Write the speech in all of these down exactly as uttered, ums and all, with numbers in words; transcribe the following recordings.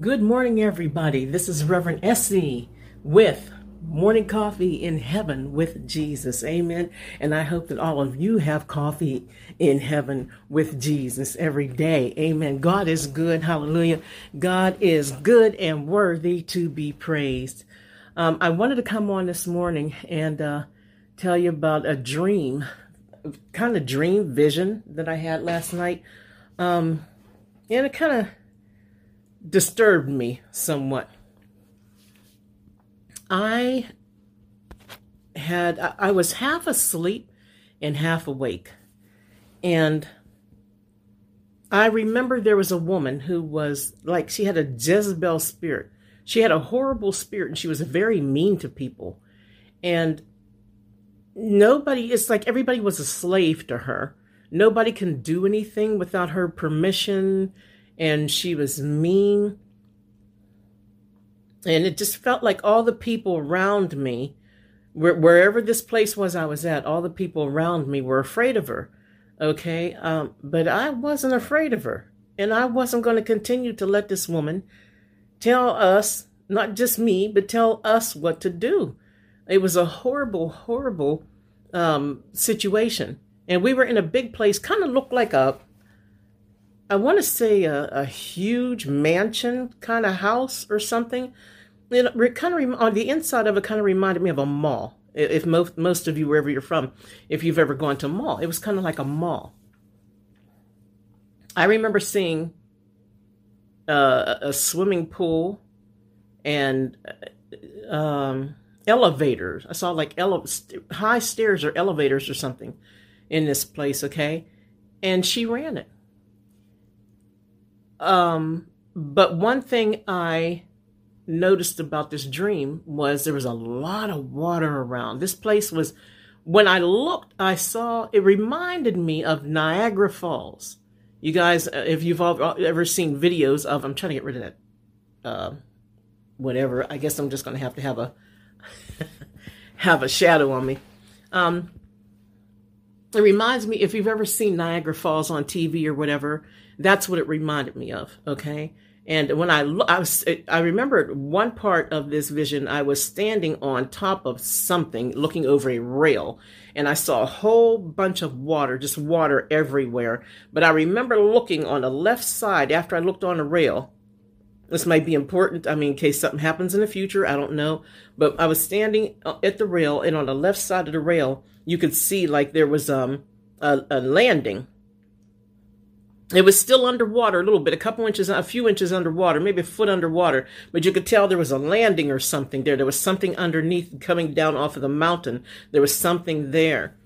Good morning, everybody. This is Reverend Essie with Morning Coffee in Heaven with Jesus. Amen. And I hope that all of you have coffee in heaven with Jesus every day. Amen. God is good. Hallelujah. God is good and worthy to be praised. Um, I wanted to come on this morning and uh, tell you about a dream, kind of dream vision that I had last night. Um, and it kind of disturbed me somewhat. I had, I was half asleep and half awake. And I remember there was a woman who was like, she had a Jezebel spirit. She had a horrible spirit and she was very mean to people. And nobody, it's like everybody was a slave to her. Nobody can do anything without her permission. And she was mean. And it just felt like all the people around me, where, wherever this place was I was at, all the people around me were afraid of her. Okay? Um, but I wasn't afraid of her. And I wasn't going to continue to let this woman tell us, not just me, but tell us what to do. It was a horrible, horrible um, situation. And we were in a big place, kind of looked like a, I want to say a, a huge mansion kind of house or something. It, it kind of rem- on the inside of it kind of reminded me of a mall. If most most of you, wherever you're from, if you've ever gone to a mall, it was kind of like a mall. I remember seeing uh, a swimming pool and um, elevators. I saw like ele- st- high stairs or elevators or something in this place. Okay, and she ran it. Um, but one thing I noticed about this dream was there was a lot of water around. This place was, when I looked, I saw, it reminded me of Niagara Falls. You guys, if you've all, ever seen videos of, I'm trying to get rid of that, uh, whatever. I guess I'm just going to have to have a, have a shadow on me. Um, it reminds me, if you've ever seen Niagara Falls on T V or whatever, that's what it reminded me of, okay? And when I look, I, was, I remember one part of this vision, I was standing on top of something, looking over a rail, and I saw a whole bunch of water, just water everywhere. But I remember looking on the left side after I looked on the rail. This might be important, I mean, in case something happens in the future, I don't know. But I was standing at the rail, and on the left side of the rail, you could see like there was um, a, a landing. It was still underwater a little bit, a couple inches, a few inches underwater, maybe a foot underwater. But you could tell there was a landing or something there. There was something underneath coming down off of the mountain. There was something there.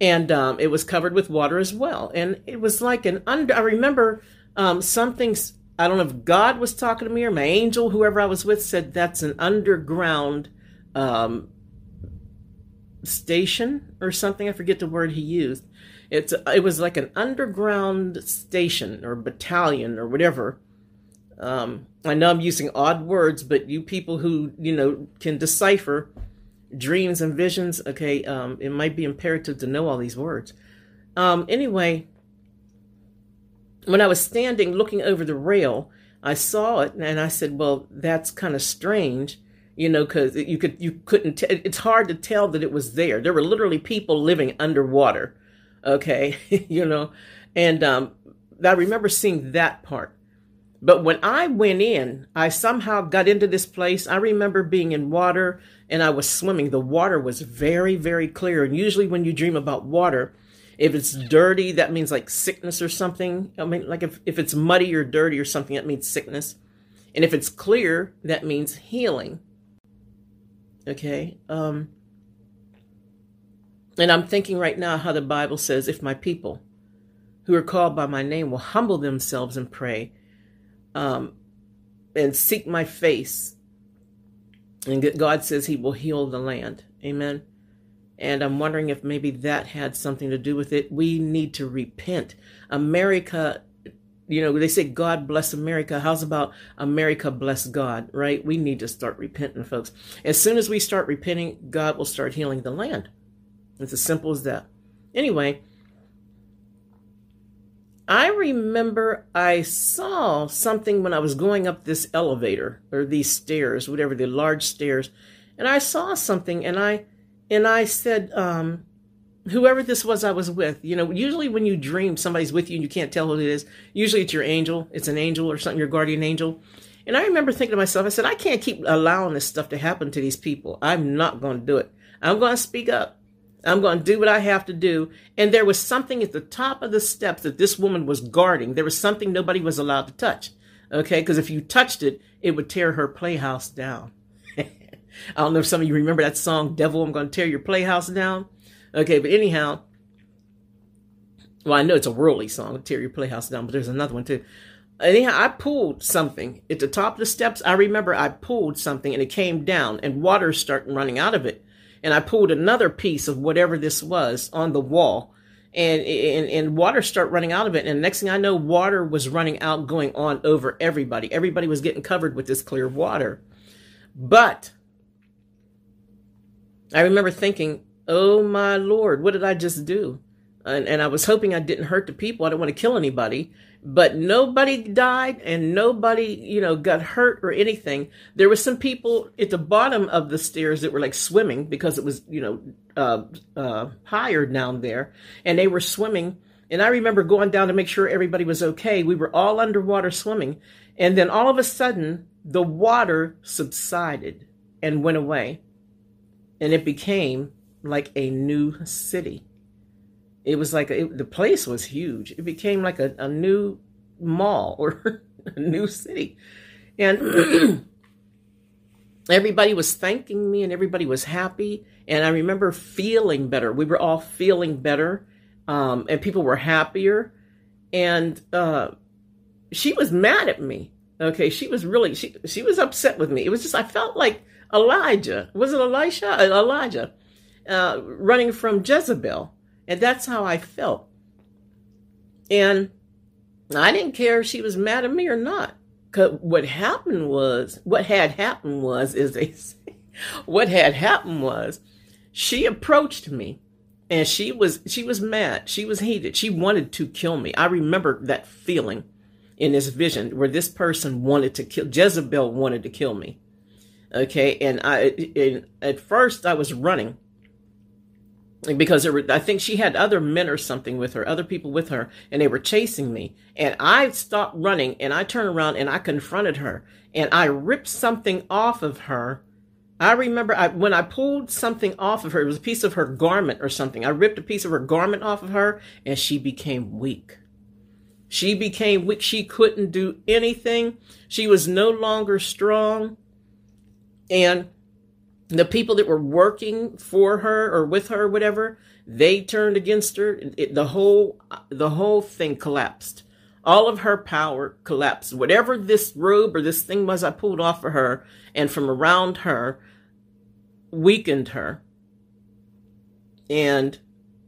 And um, it was covered with water as well. And it was like an under, I remember um, something, I don't know if God was talking to me or my angel, whoever I was with, said that's an underground um, station or something. I forget the word he used. It's, it was like an underground station or battalion or whatever. Um, I know I'm using odd words, but you people who, you know, can decipher dreams and visions, okay, um, it might be imperative to know all these words. Um, anyway, when I was standing looking over the rail, I saw it and I said, well, that's kind of strange. You know, because you could, you couldn't, t- it's hard to tell that it was there. There were literally people living underwater. Okay, you know, and um, I remember seeing that part. But when I went in, I somehow got into this place. I remember being in water and I was swimming. The water was very, very clear. And usually when you dream about water, if it's dirty, that means like sickness or something. I mean, like if, if it's muddy or dirty or something, that means sickness. And if it's clear, that means healing. Okay, um. And I'm thinking right now how the Bible says, if my people who are called by my name will humble themselves and pray um, and seek my face. And God says he will heal the land. Amen. And I'm wondering if maybe that had something to do with it. We need to repent. America, you know, they say God bless America. How's about America bless God, right? We need to start repenting, folks. As soon as we start repenting, God will start healing the land. It's as simple as that. Anyway, I remember I saw something when I was going up this elevator or these stairs, whatever, the large stairs, and I saw something, and I and I said, um, whoever this was I was with, you know, usually when you dream somebody's with you and you can't tell who it is, usually it's your angel, it's an angel or something, your guardian angel. And I remember thinking to myself, I said, I can't keep allowing this stuff to happen to these people. I'm not going to do it. I'm going to speak up. I'm going to do what I have to do. And there was something at the top of the steps that this woman was guarding. There was something nobody was allowed to touch. Okay, because if you touched it, it would tear her playhouse down. I don't know if some of you remember that song, Devil, I'm Going to Tear Your Playhouse Down. Okay, but anyhow, well, I know it's a worldly song, Tear Your Playhouse Down, but there's another one too. Anyhow, I pulled something at the top of the steps. I remember I pulled something and it came down and water started running out of it. And I pulled another piece of whatever this was on the wall, and, and, and water started running out of it. And the next thing I know, water was running out, going on over everybody. Everybody was getting covered with this clear water. But I remember thinking, oh my Lord, what did I just do? And, and I was hoping I didn't hurt the people. I don't want to kill anybody, but nobody died and nobody, you know, got hurt or anything. There were some people at the bottom of the stairs that were like swimming because it was, you know, uh, uh, higher down there, and they were swimming. And I remember going down to make sure everybody was okay. We were all underwater swimming. And then all of a sudden the water subsided and went away, and it became like a new city. It was like it, the place was huge. It became like a, a new mall or a new city. And everybody was thanking me and everybody was happy. And I remember feeling better. We were all feeling better. Um, and people were happier. And uh, she was mad at me. Okay, she was really, she, she was upset with me. It was just, I felt like Elijah. Was it Elisha? Elijah. Uh, running from Jezebel. And that's how I felt. And I didn't care if she was mad at me or not. Cause what happened was, what had happened was, is they say, what had happened was, she approached me and she was, she was mad. She was heated. She wanted to kill me. I remember that feeling in this vision where this person wanted to kill, Jezebel wanted to kill me. Okay. And I, and at first I was running. Because there were, I think she had other men or something with her, other people with her, and they were chasing me. And I stopped running, and I turned around, and I confronted her. And I ripped something off of her. I remember I, when I pulled something off of her, it was a piece of her garment or something. I ripped a piece of her garment off of her, and she became weak. She became weak. She couldn't do anything. She was no longer strong. And the people that were working for her or with her, whatever, they turned against her. It, the whole, the whole thing collapsed. All of her power collapsed. Whatever this robe or this thing was I pulled off of her and from around her weakened her. And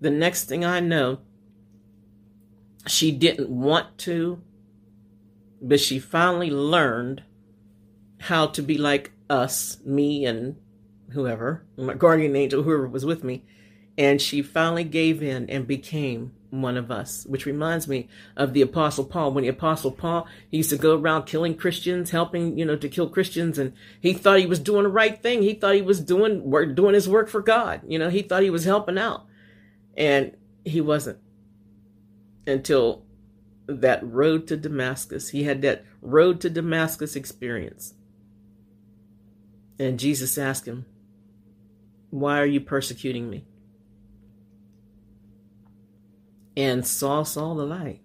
the next thing I know, she didn't want to, but she finally learned how to be like us, me and whoever, my guardian angel, whoever was with me. And she finally gave in and became one of us, which reminds me of the Apostle Paul. When the Apostle Paul, he used to go around killing Christians, helping, you know, to kill Christians. And he thought he was doing the right thing. He thought he was doing work, doing his work for God. You know, he thought he was helping out, and he wasn't until that road to Damascus. He had that road to Damascus experience. And Jesus asked him, why are you persecuting me? And Saul saw the light,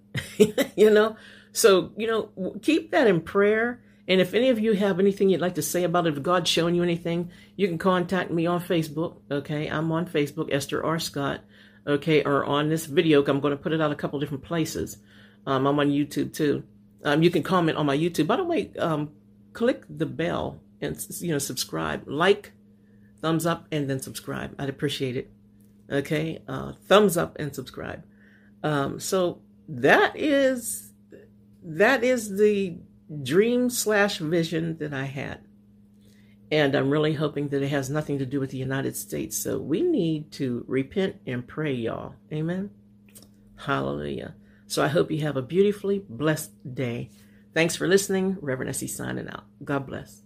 you know? So, you know, keep that in prayer. And if any of you have anything you'd like to say about it, if God's showing you anything, you can contact me on Facebook. Okay. I'm on Facebook, Esther R. Scott. Okay. Or on this video, I'm going to put it out a couple different places. Um, I'm on YouTube too. Um, you can comment on my YouTube. By the way, um, click the bell. And, you know, subscribe, like, thumbs up, and then subscribe. I'd appreciate it. Okay. Uh, thumbs up and subscribe. Um, so that is, that is the dream slash vision that I had. And I'm really hoping that it has nothing to do with the United States. So we need to repent and pray, y'all. Amen. Hallelujah. So I hope you have a beautifully blessed day. Thanks for listening. Reverend Essie signing out. God bless.